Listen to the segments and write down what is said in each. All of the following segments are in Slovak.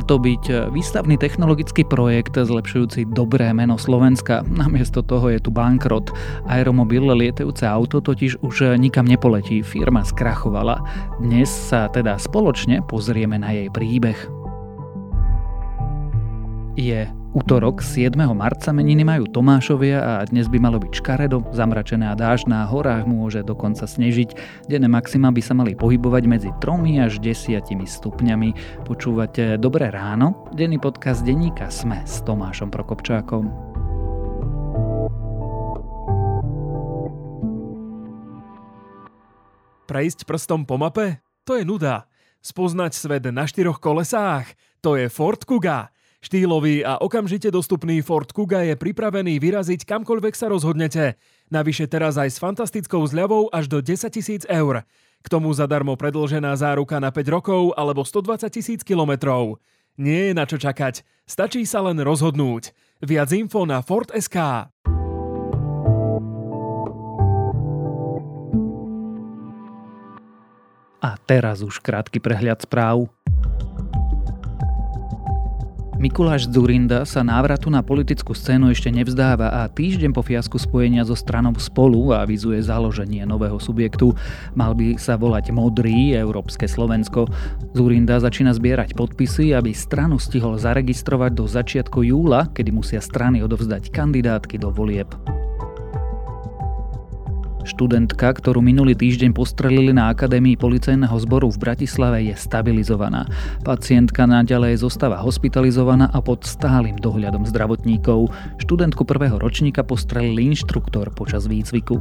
Mal to byť výstavný technologický projekt zlepšujúci dobré meno Slovenska. Namiesto toho je tu bankrot. Aeromobil, lietajúce auto, totiž už nikam nepoletí. Firma skrachovala. Dnes sa teda spoločne pozrieme na jej príbeh. Je utorok, 7. marca, meniny majú Tomášovia a dnes by malo byť škaredo, zamračené a dážď, na horách môže dokonca snežiť. Denné maxima by sa mali pohybovať medzi 3 až 10 stupňami. Počúvate Dobré ráno, denný podcast denníka SME s Tomášom Prokopčákom. Prejsť prstom po mape? To je nuda. Spoznať svet na 4 kolesách? To je Ford Kuga. Štýlový a okamžite dostupný Ford Kuga je pripravený vyraziť kamkoľvek sa rozhodnete. Navyše teraz aj s fantastickou zľavou až do 10 000 eur. K tomu zadarmo predĺžená záruka na 5 rokov alebo 120 000 kilometrov. Nie je na čo čakať. Stačí sa len rozhodnúť. Viac info na Ford.sk. A teraz už krátky prehľad správ. Mikuláš Dzurinda sa návratu na politickú scénu ešte nevzdáva a týždeň po fiasku spojenia so stranou Spolu avizuje založenie nového subjektu. Mal by sa volať Modrý Európske Slovensko. Dzurinda začína zbierať podpisy, aby stranu stihol zaregistrovať do začiatku júla, kedy musia strany odovzdať kandidátky do volieb. Študentka, ktorú minulý týždeň postrelili na Akadémii policajného zboru v Bratislave, je stabilizovaná. Pacientka naďalej zostáva hospitalizovaná a pod stálym dohľadom zdravotníkov. Študentku prvého ročníka postrelil inštruktor počas výcviku.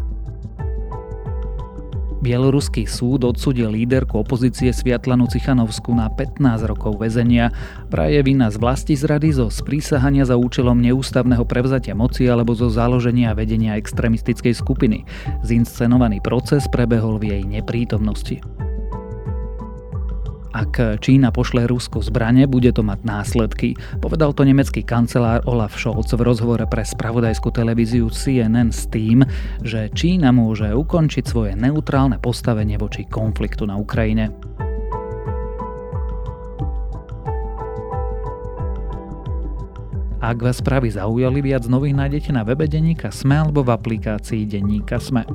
Bieloruský súd odsudil líderku opozície Sviatlanu Cichanovsku na 15 rokov väzenia. Praje vina z vlastizrady, zo sprísahania za účelom neústavného prevzatia moci alebo zo založenia vedenia extremistickej skupiny. Zinscenovaný proces prebehol v jej neprítomnosti. Ak Čína pošle Rusko zbrane, bude to mať následky, povedal to nemecký kancelár Olaf Scholz v rozhovore pre spravodajskú televíziu CNN s tým, že Čína môže ukončiť svoje neutrálne postavenie voči konfliktu na Ukrajine. Ak vás správy zaujali, viac nových nájdete na webe denníka SME alebo v aplikácii denníka SME.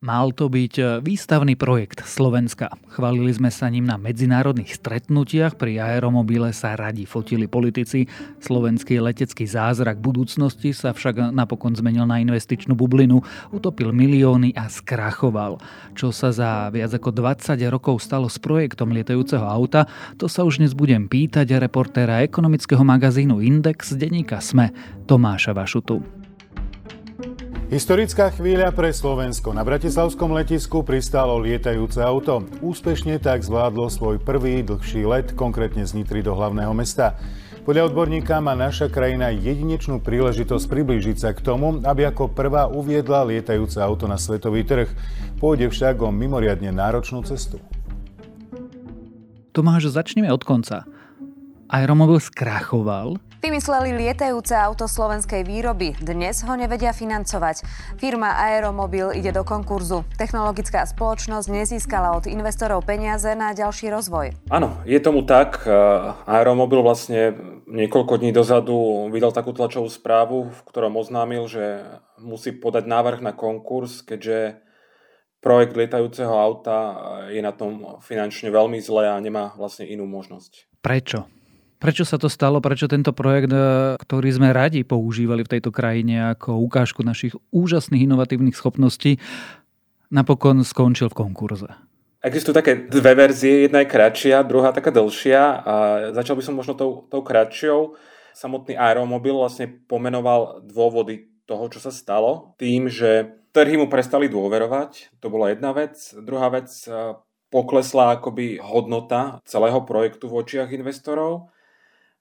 Mal to byť výstavný projekt Slovenska. Chválili sme sa ním na medzinárodných stretnutiach, pri aeromobile sa radi fotili politici. Slovenský letecký zázrak budúcnosti sa však napokon zmenil na investičnú bublinu, utopil milióny a skrachoval. Čo sa za viac ako 20 rokov stalo s projektom lietajúceho auta, to sa už dnes budem pýtať reportéra ekonomického magazínu Index z denníka SME Tomáša Vašutu. Historická chvíľa pre Slovensko. Na bratislavskom letisku pristálo lietajúce auto. Úspešne tak zvládlo svoj prvý dlhší let, konkrétne z Nitry do hlavného mesta. Podľa odborníka má naša krajina jedinečnú príležitosť priblížiť sa k tomu, aby ako prvá uviedla lietajúce auto na svetový trh. Pôjde však o mimoriadne náročnú cestu. Tomáš, začneme od konca. Aeromobil skrachoval. Vymysleli lietajúce auto slovenskej výroby. Dnes ho nevedia financovať. Firma Aeromobil ide do konkurzu. Technologická spoločnosť nezískala od investorov peniaze na ďalší rozvoj. Áno, je tomu tak. Aeromobil vlastne niekoľko dní dozadu vydal takú tlačovú správu, v ktorom oznámil, že musí podať návrh na konkurs, keďže projekt lietajúceho auta je na tom finančne veľmi zle a nemá vlastne inú možnosť. Prečo? Prečo sa to stalo? Prečo tento projekt, ktorý sme radi používali v tejto krajine ako ukážku našich úžasných inovatívnych schopností, napokon skončil v konkurze? Existujú také dve verzie. Jedna je kratšia, druhá taká dlhšia. A začal by som možno tou kratšou. Samotný Aeromobil vlastne pomenoval dôvody toho, čo sa stalo. Tým, že trhy mu prestali dôverovať. To bola jedna vec. Druhá vec, poklesla akoby hodnota celého projektu v očiach investorov.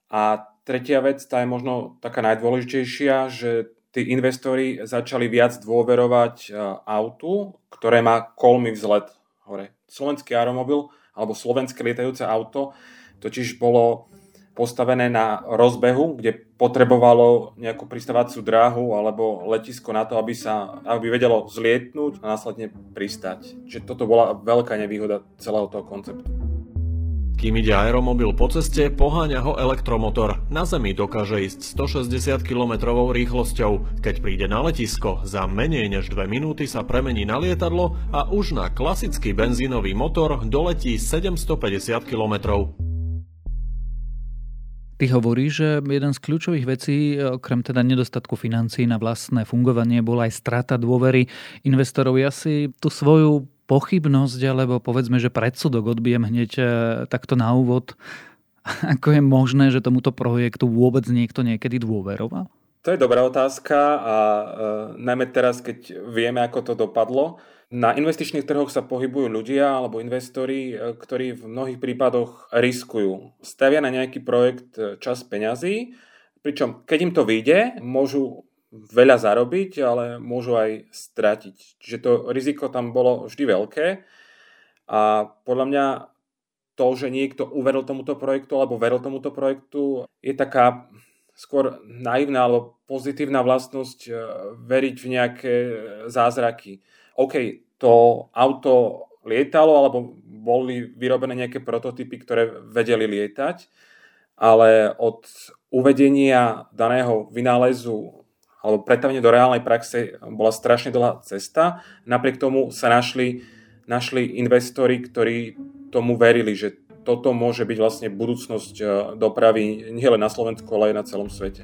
A tretia vec, tá je možno taká najdôležitejšia, že tí investori začali viac dôverovať autu, ktoré má kolmý vzlet hore. Slovenský aeromobil, alebo slovenské lietajúce auto, totiž bolo postavené na rozbehu, kde potrebovalo nejakú pristávaciu dráhu alebo letisko na to, aby vedelo zlietnúť a následne pristať. Čiže toto bola veľká nevýhoda celého toho konceptu. Kým ide aeromobil po ceste, poháňa ho elektromotor. Na zemi dokáže ísť 160 km/h rýchlosťou. Keď príde na letisko, za menej než 2 minúty sa premení na lietadlo a už na klasický benzínový motor doletí 750 km. Ty hovoríš, že jeden z kľúčových vecí, okrem teda nedostatku financií na vlastné fungovanie, bola aj strata dôvery investorov. Ja si tú svoju pochybnosť, alebo povedzme, že predsudok odbijem hneď takto na úvod. Ako je možné, že tomuto projektu vôbec niekto niekedy dôveroval? To je dobrá otázka a najmä teraz, keď vieme, ako to dopadlo. Na investičných trhoch sa pohybujú ľudia alebo investori, ktorí v mnohých prípadoch riskujú. Stavia na nejaký projekt čas peňazí, pričom keď im to vyjde, môžu veľa zarobiť, ale môžu aj stratiť. Čiže to riziko tam bolo vždy veľké a podľa mňa to, že niekto uveril tomuto projektu alebo veril tomuto projektu, je taká skôr naivná alebo pozitívna vlastnosť veriť v nejaké zázraky. OK, to auto lietalo alebo boli vyrobené nejaké prototypy, ktoré vedeli lietať, ale od uvedenia daného vynálezu alebo pretavenie do reálnej praxe bola strašne dlhá cesta. Napriek tomu sa našli investori, ktorí tomu verili, že toto môže byť vlastne budúcnosť dopravy nielen na Slovensku, ale aj na celom svete.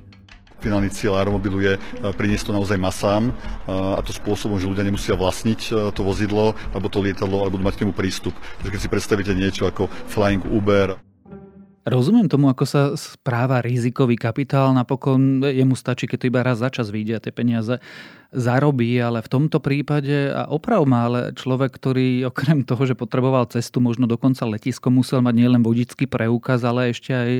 Finálny cieľ aeromobilu je priniesť to naozaj masám, a to spôsobom, že ľudia nemusia vlastniť to vozidlo alebo to lietadlo, alebo mať k nemu prístup. Takže keď si predstavíte niečo ako Flying Uber. Rozumiem tomu, ako sa správa rizikový kapitál. Napokon jemu stačí, keď to iba raz za čas vyjde a tie peniaze zarobí, ale v tomto prípade, a oprav má, ale človek, ktorý okrem toho, že potreboval cestu, možno dokonca letisko, musel mať nielen vodičský preukaz, ale ešte aj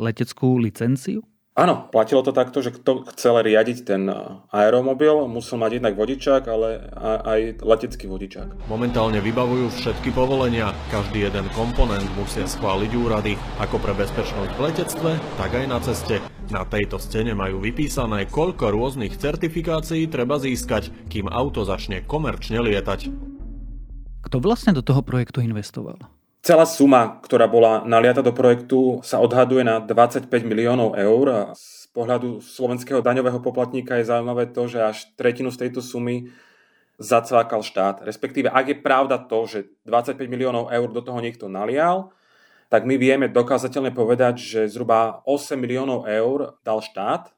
leteckú licenciu? Áno, platilo to takto, že kto chcel riadiť ten aeromobil, musel mať jednak vodičák, ale aj letecký vodičák. Momentálne vybavujú všetky povolenia. Každý jeden komponent musia schváliť úrady, ako pre bezpečnosť v letectve, tak aj na ceste. Na tejto stene majú vypísané, koľko rôznych certifikácií treba získať, kým auto začne komerčne lietať. Kto vlastne do toho projektu investoval? Celá suma, ktorá bola naliata do projektu, sa odhaduje na 25 miliónov eur. A z pohľadu slovenského daňového poplatníka je zaujímavé to, že až tretinu z tejto sumy zacvákal štát. Respektíve, ak je pravda to, že 25 miliónov eur do toho niekto nalial, tak my vieme dokázateľne povedať, že zhruba 8 miliónov eur dal štát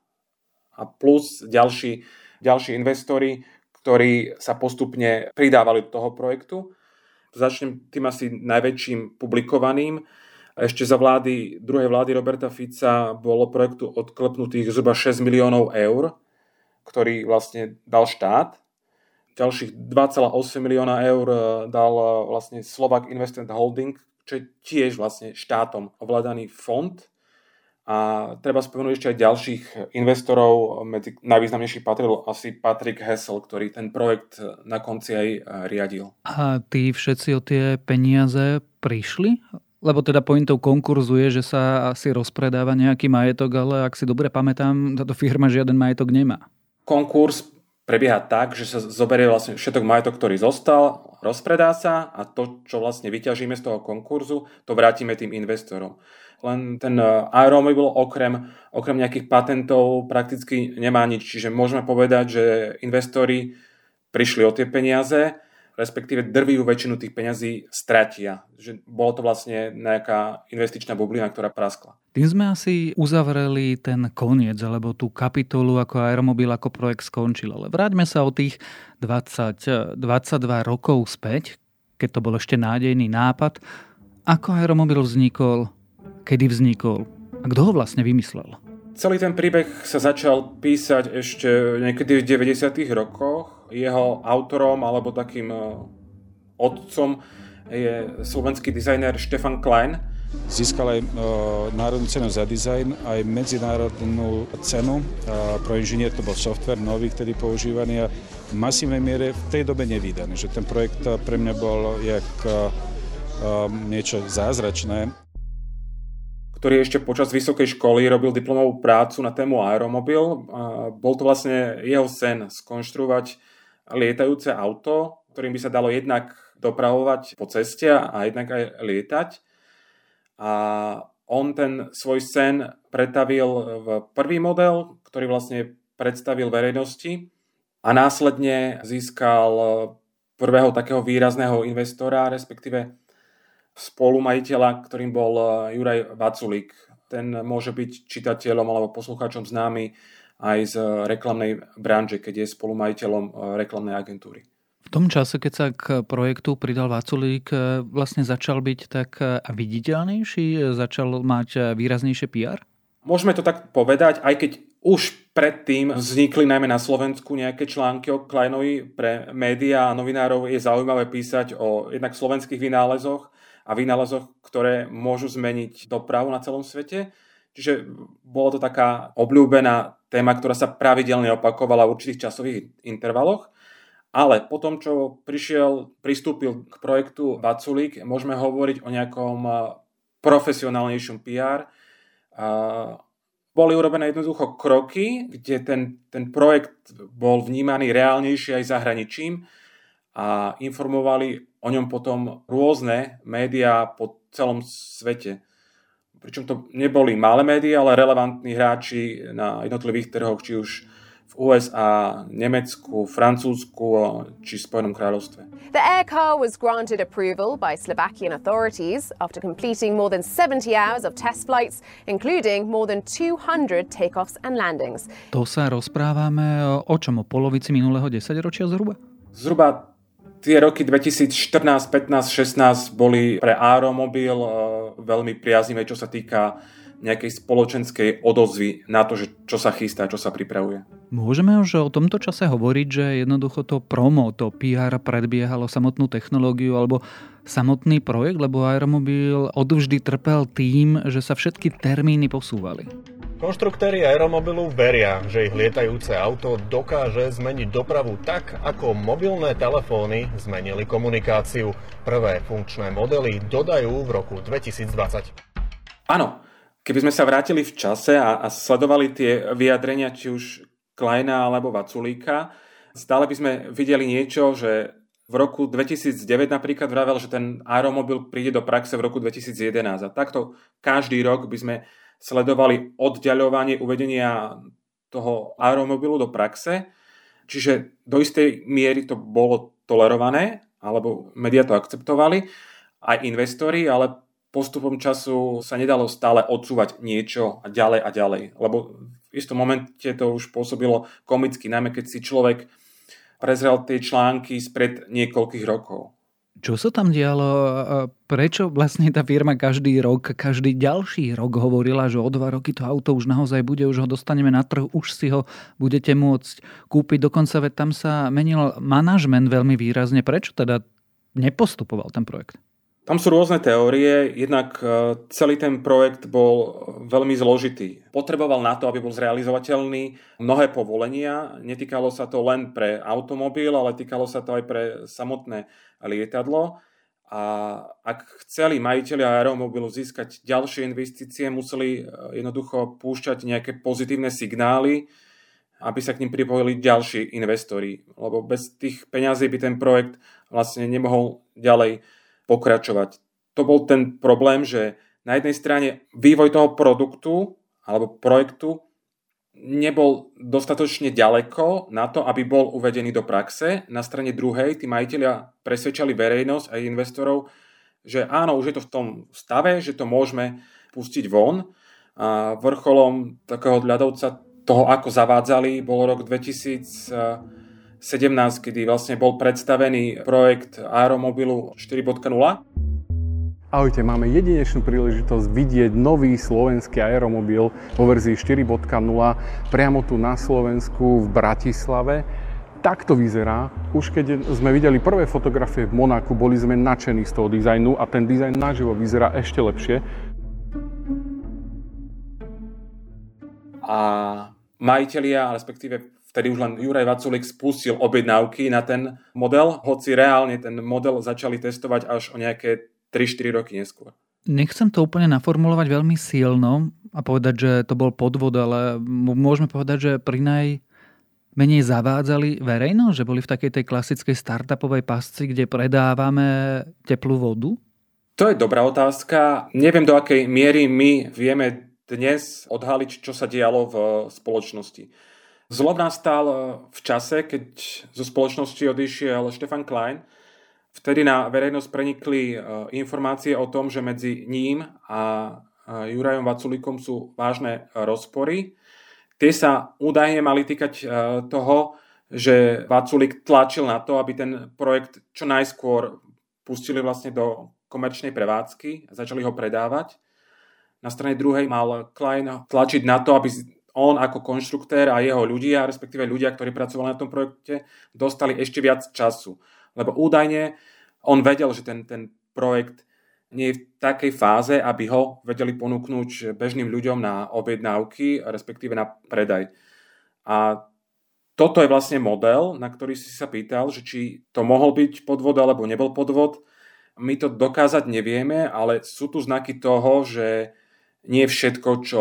a plus ďalší investori, ktorí sa postupne pridávali do toho projektu. Začnem tým asi najväčším publikovaným. Ešte za druhej vlády Roberta Fica bolo projektu odklepnutých zhruba 6 miliónov eur, ktorý vlastne dal štát. Ďalších 2,8 milióna eur dal vlastne Slovak Investment Holding, čo je tiež vlastne štátom ovládaný fond. A treba spomenúť ešte aj ďalších investorov. Medzi najvýznamnejších patril asi Patrick Hessel, ktorý ten projekt na konci aj riadil. A tí všetci o tie peniaze prišli? Lebo teda pointou konkurzu je, že sa asi rozpredáva nejaký majetok, ale ak si dobre pamätám, táto firma žiaden majetok nemá. Konkurs prebieha tak, že sa zoberie vlastne všetok majetok, ktorý zostal, rozpredá sa a to, čo vlastne vyťažíme z toho konkurzu, to vrátime tým investorom. Len ten aeromobil okrem nejakých patentov prakticky nemá nič. Čiže môžeme povedať, že investori prišli o tie peniaze, respektíve drvivú väčšinu tých peňazí stratia. Že bolo to vlastne nejaká investičná bublina, ktorá praskla. Tým sme asi uzavreli ten koniec, alebo tú kapitolu, ako aeromobil, ako projekt skončil. Ale vráťme sa o tých 22 rokov späť, keď to bol ešte nádejný nápad. Ako aeromobil vznikol? Kedy vznikol? A kto ho vlastne vymyslel? Celý ten príbeh sa začal písať ešte niekedy v 90. rokoch. Jeho autorom alebo takým otcom je slovenský dizajner Štefan Klein. Získal aj národnú cenu za dizajn, aj medzinárodnú cenu. Pro inžinier to bol software nový, ktorý používaný a v masívnej miere v tej dobe nevídaný. Že ten projekt pre mňa bol jak niečo zázračné. K ktorý ešte počas vysokej školy robil diplomovú prácu na tému aeromobil. Bol to vlastne jeho sen skonštruovať lietajúce auto, ktorým by sa dalo jednak dopravovať po ceste a jednak aj lietať. A on ten svoj sen pretavil v prvý model, ktorý vlastne predstavil verejnosti a následne získal prvého takého výrazného investora, respektíve spolumajiteľa, ktorým bol Juraj Vaculík. Ten môže byť čitateľom alebo poslucháčom známy aj z reklamnej branže, keď je spolumajiteľom reklamnej agentúry. V tom čase, keď sa k projektu pridal Vaculík, vlastne začal byť tak viditeľnejší, začal mať výraznejšie PR? Môžeme to tak povedať, aj keď už predtým vznikli najmä na Slovensku nejaké články o Kleinovi. Pre médiá a novinárov je zaujímavé písať o jednak slovenských vynálezoch a vynálezoch, ktoré môžu zmeniť dopravu na celom svete. Čiže bola to taká obľúbená téma, ktorá sa pravidelne opakovala v určitých časových intervaloch. Ale po tom, čo pristúpil k projektu Vaculík, môžeme hovoriť o nejakom profesionálnejšom PR. Boli urobené jednoducho kroky, kde ten projekt bol vnímaný reálnejšie aj zahraničím a informovali o ňom potom rôzne médiá po celom svete. Pričom to neboli malé médiá, ale relevantní hráči na jednotlivých trhoch, či už v USA, Nemecku, Francúzsku či Spojenom kráľovstve. The aircar was granted approval by Slovakian authorities after completing more than 70 hours of test flights, including more than 200 takeoffs and landings. To sa rozprávame o čom? O polovici minulého desaťročia zhruba? Zhruba tie roky 2014, 15, 16 boli pre aeromobil veľmi priaznivé, čo sa týka nejakej spoločenskej odozvy na to, čo sa chystá, čo sa pripravuje. Môžeme už o tomto čase hovoriť, že jednoducho to promo, to PR predbiehalo samotnú technológiu alebo samotný projekt, lebo aeromobil odvždy trpel tým, že sa všetky termíny posúvali. Konštruktéri aeromobilu veria, že ich lietajúce auto dokáže zmeniť dopravu tak, ako mobilné telefóny zmenili komunikáciu. Prvé funkčné modely dodajú v roku 2020. Áno. Keby sme sa vrátili v čase a sledovali tie vyjadrenia, či už Kleina alebo Vaculíka, stále by sme videli niečo, že v roku 2009 napríklad vravel, že ten aeromobil príde do praxe v roku 2011. A takto každý rok by sme sledovali oddiaľovanie uvedenia toho aeromobilu do praxe. Čiže do istej miery to bolo tolerované, alebo médiá to akceptovali, aj investori, ale postupom času sa nedalo stále odsúvať niečo a ďalej, lebo v istom momente to už pôsobilo komicky, najmä keď si človek prezrel tie články spred niekoľkých rokov. Čo sa tam dialo? Prečo vlastne tá firma každý rok, každý ďalší rok hovorila, že o 2 roky to auto už naozaj bude, už ho dostaneme na trh, už si ho budete môcť kúpiť. Dokonca veď tam sa menil manažment veľmi výrazne. Prečo teda nepostupoval ten projekt? Tam sú rôzne teórie, jednak celý ten projekt bol veľmi zložitý. Potreboval na to, aby bol zrealizovateľný, mnohé povolenia. Netýkalo sa to len pre automobil, ale týkalo sa to aj pre samotné lietadlo. A ak chceli majitelia aeromobilu získať ďalšie investície, museli jednoducho púšťať nejaké pozitívne signály, aby sa k nim pripojili ďalší investori. Lebo bez tých peňazí by ten projekt vlastne nemohol ďalej pokračovať. To bol ten problém, že na jednej strane vývoj toho produktu alebo projektu nebol dostatočne ďaleko na to, aby bol uvedený do praxe. Na strane druhej tí majitelia presvedčali verejnosť a investorov, že áno, už je to v tom stave, že to môžeme pustiť von. A vrcholom takého ľadovca toho, ako zavádzali, bol rok 2017, kedy vlastne bol predstavený projekt aeromobilu 4.0. Ahojte, máme jedinečnú príležitosť vidieť nový slovenský aeromobil vo verzii 4.0 priamo tu na Slovensku v Bratislave. Tak to vyzerá. Už keď sme videli prvé fotografie v Monaku, boli sme nadšení z toho dizajnu a ten dizajn naživo vyzerá ešte lepšie. A majitelia, respektíve vtedy už len Juraj Vaculík spustil objednávky na ten model, hoci reálne ten model začali testovať až o nejaké 3-4 roky neskôr. Nechcem to úplne naformulovať veľmi silno a povedať, že to bol podvod, ale môžeme povedať, že menej zavádzali verejnosť, že boli v takej tej klasickej startupovej pasci, kde predávame teplú vodu? To je dobrá otázka. Neviem, do akej miery my vieme dnes odhaliť, čo sa dialo v spoločnosti. Zlom nastal v čase, keď zo spoločnosti odišiel Štefan Klein. Vtedy na verejnosť prenikli informácie o tom, že medzi ním a Jurajom Vaculíkom sú vážne rozpory. Tie sa údajne mali týkať toho, že Vaculík tlačil na to, aby ten projekt čo najskôr pustili vlastne do komerčnej prevádzky a začali ho predávať. Na strane druhej mal Klein tlačiť na to, aby on ako konštruktér a jeho ľudia, respektíve ľudia, ktorí pracovali na tom projekte, dostali ešte viac času. Lebo údajne on vedel, že ten projekt nie je v takej fáze, aby ho vedeli ponúknuť bežným ľuďom na objednávky, respektíve na predaj. A toto je vlastne model, na ktorý si sa pýtal, že či to mohol byť podvod alebo nebol podvod. My to dokázať nevieme, ale sú tu znaky toho, že nie všetko, čo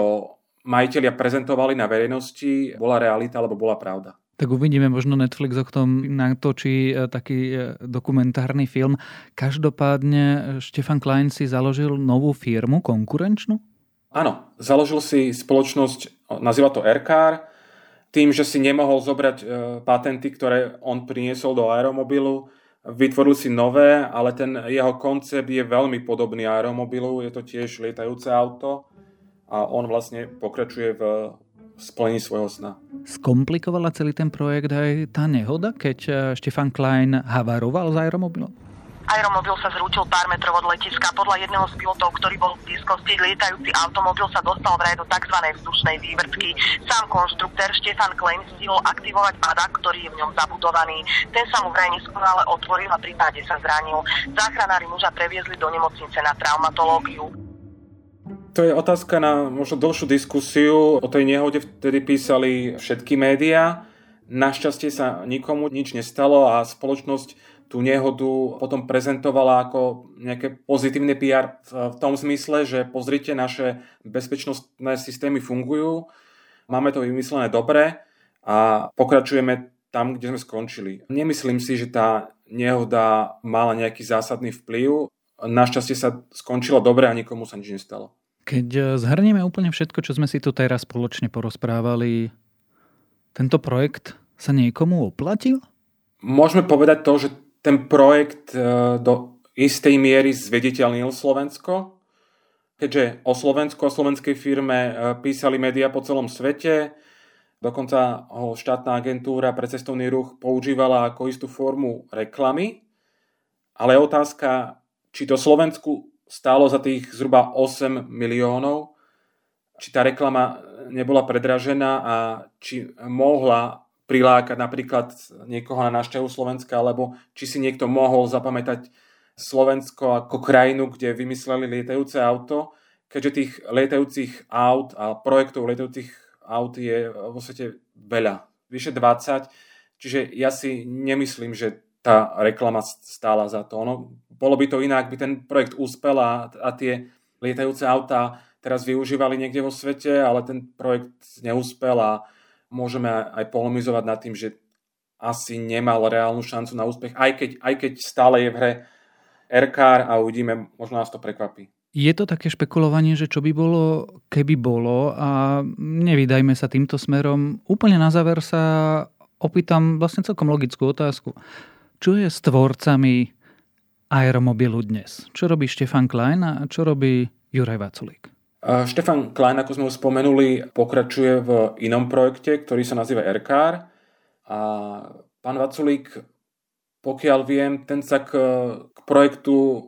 majitelia prezentovali na verejnosti, bola realita alebo bola pravda. Tak uvidíme, možno Netflix o tom natočí taký dokumentárny film. Každopádne Štefan Klein si založil novú firmu, konkurenčnú? Áno, založil si spoločnosť, nazýva to Aircar, tým, že si nemohol zobrať patenty, ktoré on priniesol do aeromobilu, vytvoril si nové, ale ten jeho koncept je veľmi podobný aeromobilu, je to tiež lietajúce auto a on vlastne pokračuje v splnení svojho sna. Skomplikovala celý ten projekt aj tá nehoda, keď Štefan Klein havaroval s aeromobilom? Aeromobil sa zrútil pár metrov od letiska. Podľa jedného z pilotov, ktorý bol v blízkosti, lietajúci automobil sa dostal vraj do tzv. Vzdušnej vývrtky. Sám konštruktér Štefan Klein stihol aktivovať padak, ktorý je v ňom zabudovaný. Ten sa mu vraj neskôr ale otvoril a pri páde sa zranil. Záchranári muža previezli do nemocnice na traumatológiu. To je otázka na možno dlhšiu diskusiu. O tej nehode vtedy písali všetky médiá. Našťastie sa nikomu nič nestalo a spoločnosť tú nehodu potom prezentovala ako nejaké pozitívne PR v tom zmysle, že pozrite, naše bezpečnostné systémy fungujú, máme to vymyslené dobre a pokračujeme tam, kde sme skončili. Nemyslím si, že tá nehoda mala nejaký zásadný vplyv. Našťastie sa skončilo dobre a nikomu sa nič nestalo. Keď zhrnieme úplne všetko, čo sme si tu teraz spoločne porozprávali, tento projekt sa niekomu oplatil? Môžeme povedať to, že ten projekt do istej miery zvediteľnil Slovensko, keďže o Slovensku, o slovenskej firme písali médiá po celom svete, dokonca ho štátna agentúra pre cestovný ruch používala ako istú formu reklamy, ale je otázka, či to Slovensku stálo za tých zhruba 8 miliónov, či tá reklama nebola predražená a či mohla prilákať napríklad niekoho na návštevu Slovenska, alebo či si niekto mohol zapamätať Slovensko ako krajinu, kde vymysleli lietajúce auto, keďže tých lietajúcich aut a projektov lietajúcich aut je vo svete veľa, vyše 20, čiže ja si nemyslím, že tá reklama stála za to. Ono, bolo by to inak, by ten projekt uspel a tie lietajúce autá teraz využívali niekde vo svete, ale ten projekt neúspel a môžeme aj polemizovať nad tým, že asi nemal reálnu šancu na úspech, aj keď stále je v hre Aircar a uvidíme, možno nás to prekvapí. Je to také špekulovanie, že čo by bolo, keby bolo, a nevydajme sa týmto smerom. Úplne na záver sa opýtam vlastne celkom logickú otázku. Čo je s tvorcami aeromobilu dnes? Čo robí Štefan Klein a čo robí Juraj Vaculík? Štefan Klein, ako sme ho spomenuli, pokračuje v inom projekte, ktorý sa nazýva Aircar. A pán Vaculík, pokiaľ viem, ten sa k projektu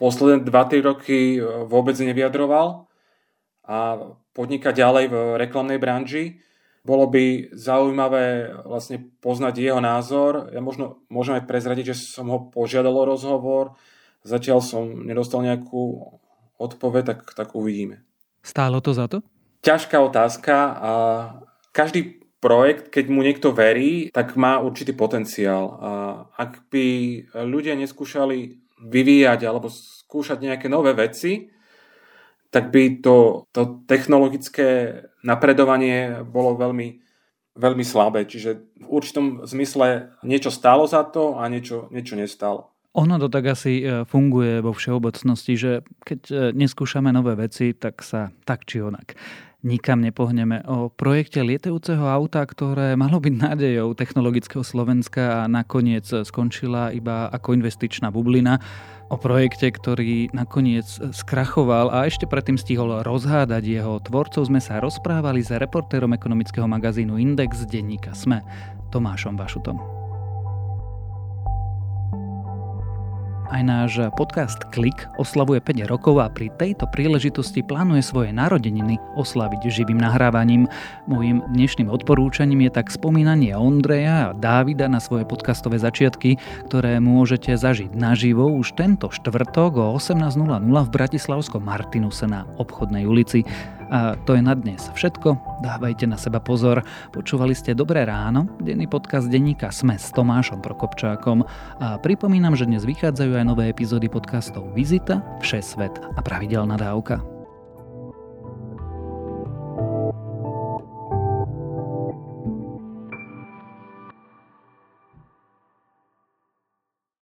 posledné 2-3 roky vôbec nevyjadroval a podniká ďalej v reklamnej branži. Bolo by zaujímavé vlastne poznať jeho názor. Ja možno môžem aj prezradiť, že som ho požiadal o rozhovor. Zatiaľ som nedostal nejakú odpoveď, tak uvidíme. Stálo to za to? Ťažká otázka. A každý projekt, keď mu niekto verí, tak má určitý potenciál. A ak by ľudia neskúšali vyvíjať alebo skúšať nejaké nové veci, tak by to technologické napredovanie bolo veľmi, veľmi slabé. Čiže v určitom zmysle niečo stálo za to a niečo nestálo. Ono to tak asi funguje vo všeobecnosti, že keď neskúšame nové veci, tak sa tak či onak nikam nepohneme. O projekte lietajúceho auta, ktoré malo byť nádejou technologického Slovenska a nakoniec skončila iba ako investičná bublina, o projekte, ktorý nakoniec skrachoval a ešte predtým stihol rozhádať jeho tvorcov, sme sa rozprávali s reportérom ekonomického magazínu Index z denníka SME, Tomášom Vašutom. Aj náš podcast Klik oslavuje 5 rokov a pri tejto príležitosti plánuje svoje narodeniny oslaviť živým nahrávaním. Mojím dnešným odporúčaním je tak spomínanie Ondreja a Dávida na svoje podcastové začiatky, ktoré môžete zažiť naživo už tento štvrtok o 18.00 v bratislavskom Martinuse na Obchodnej ulici. A to je na dnes všetko. Dávajte na seba pozor. Počúvali ste Dobré ráno, denný podcast denníka SME s Tomášom Prokopčákom. A pripomínam, že dnes vychádzajú aj nové epizódy podcastov Vizita, Všesvet a Pravidelná dávka.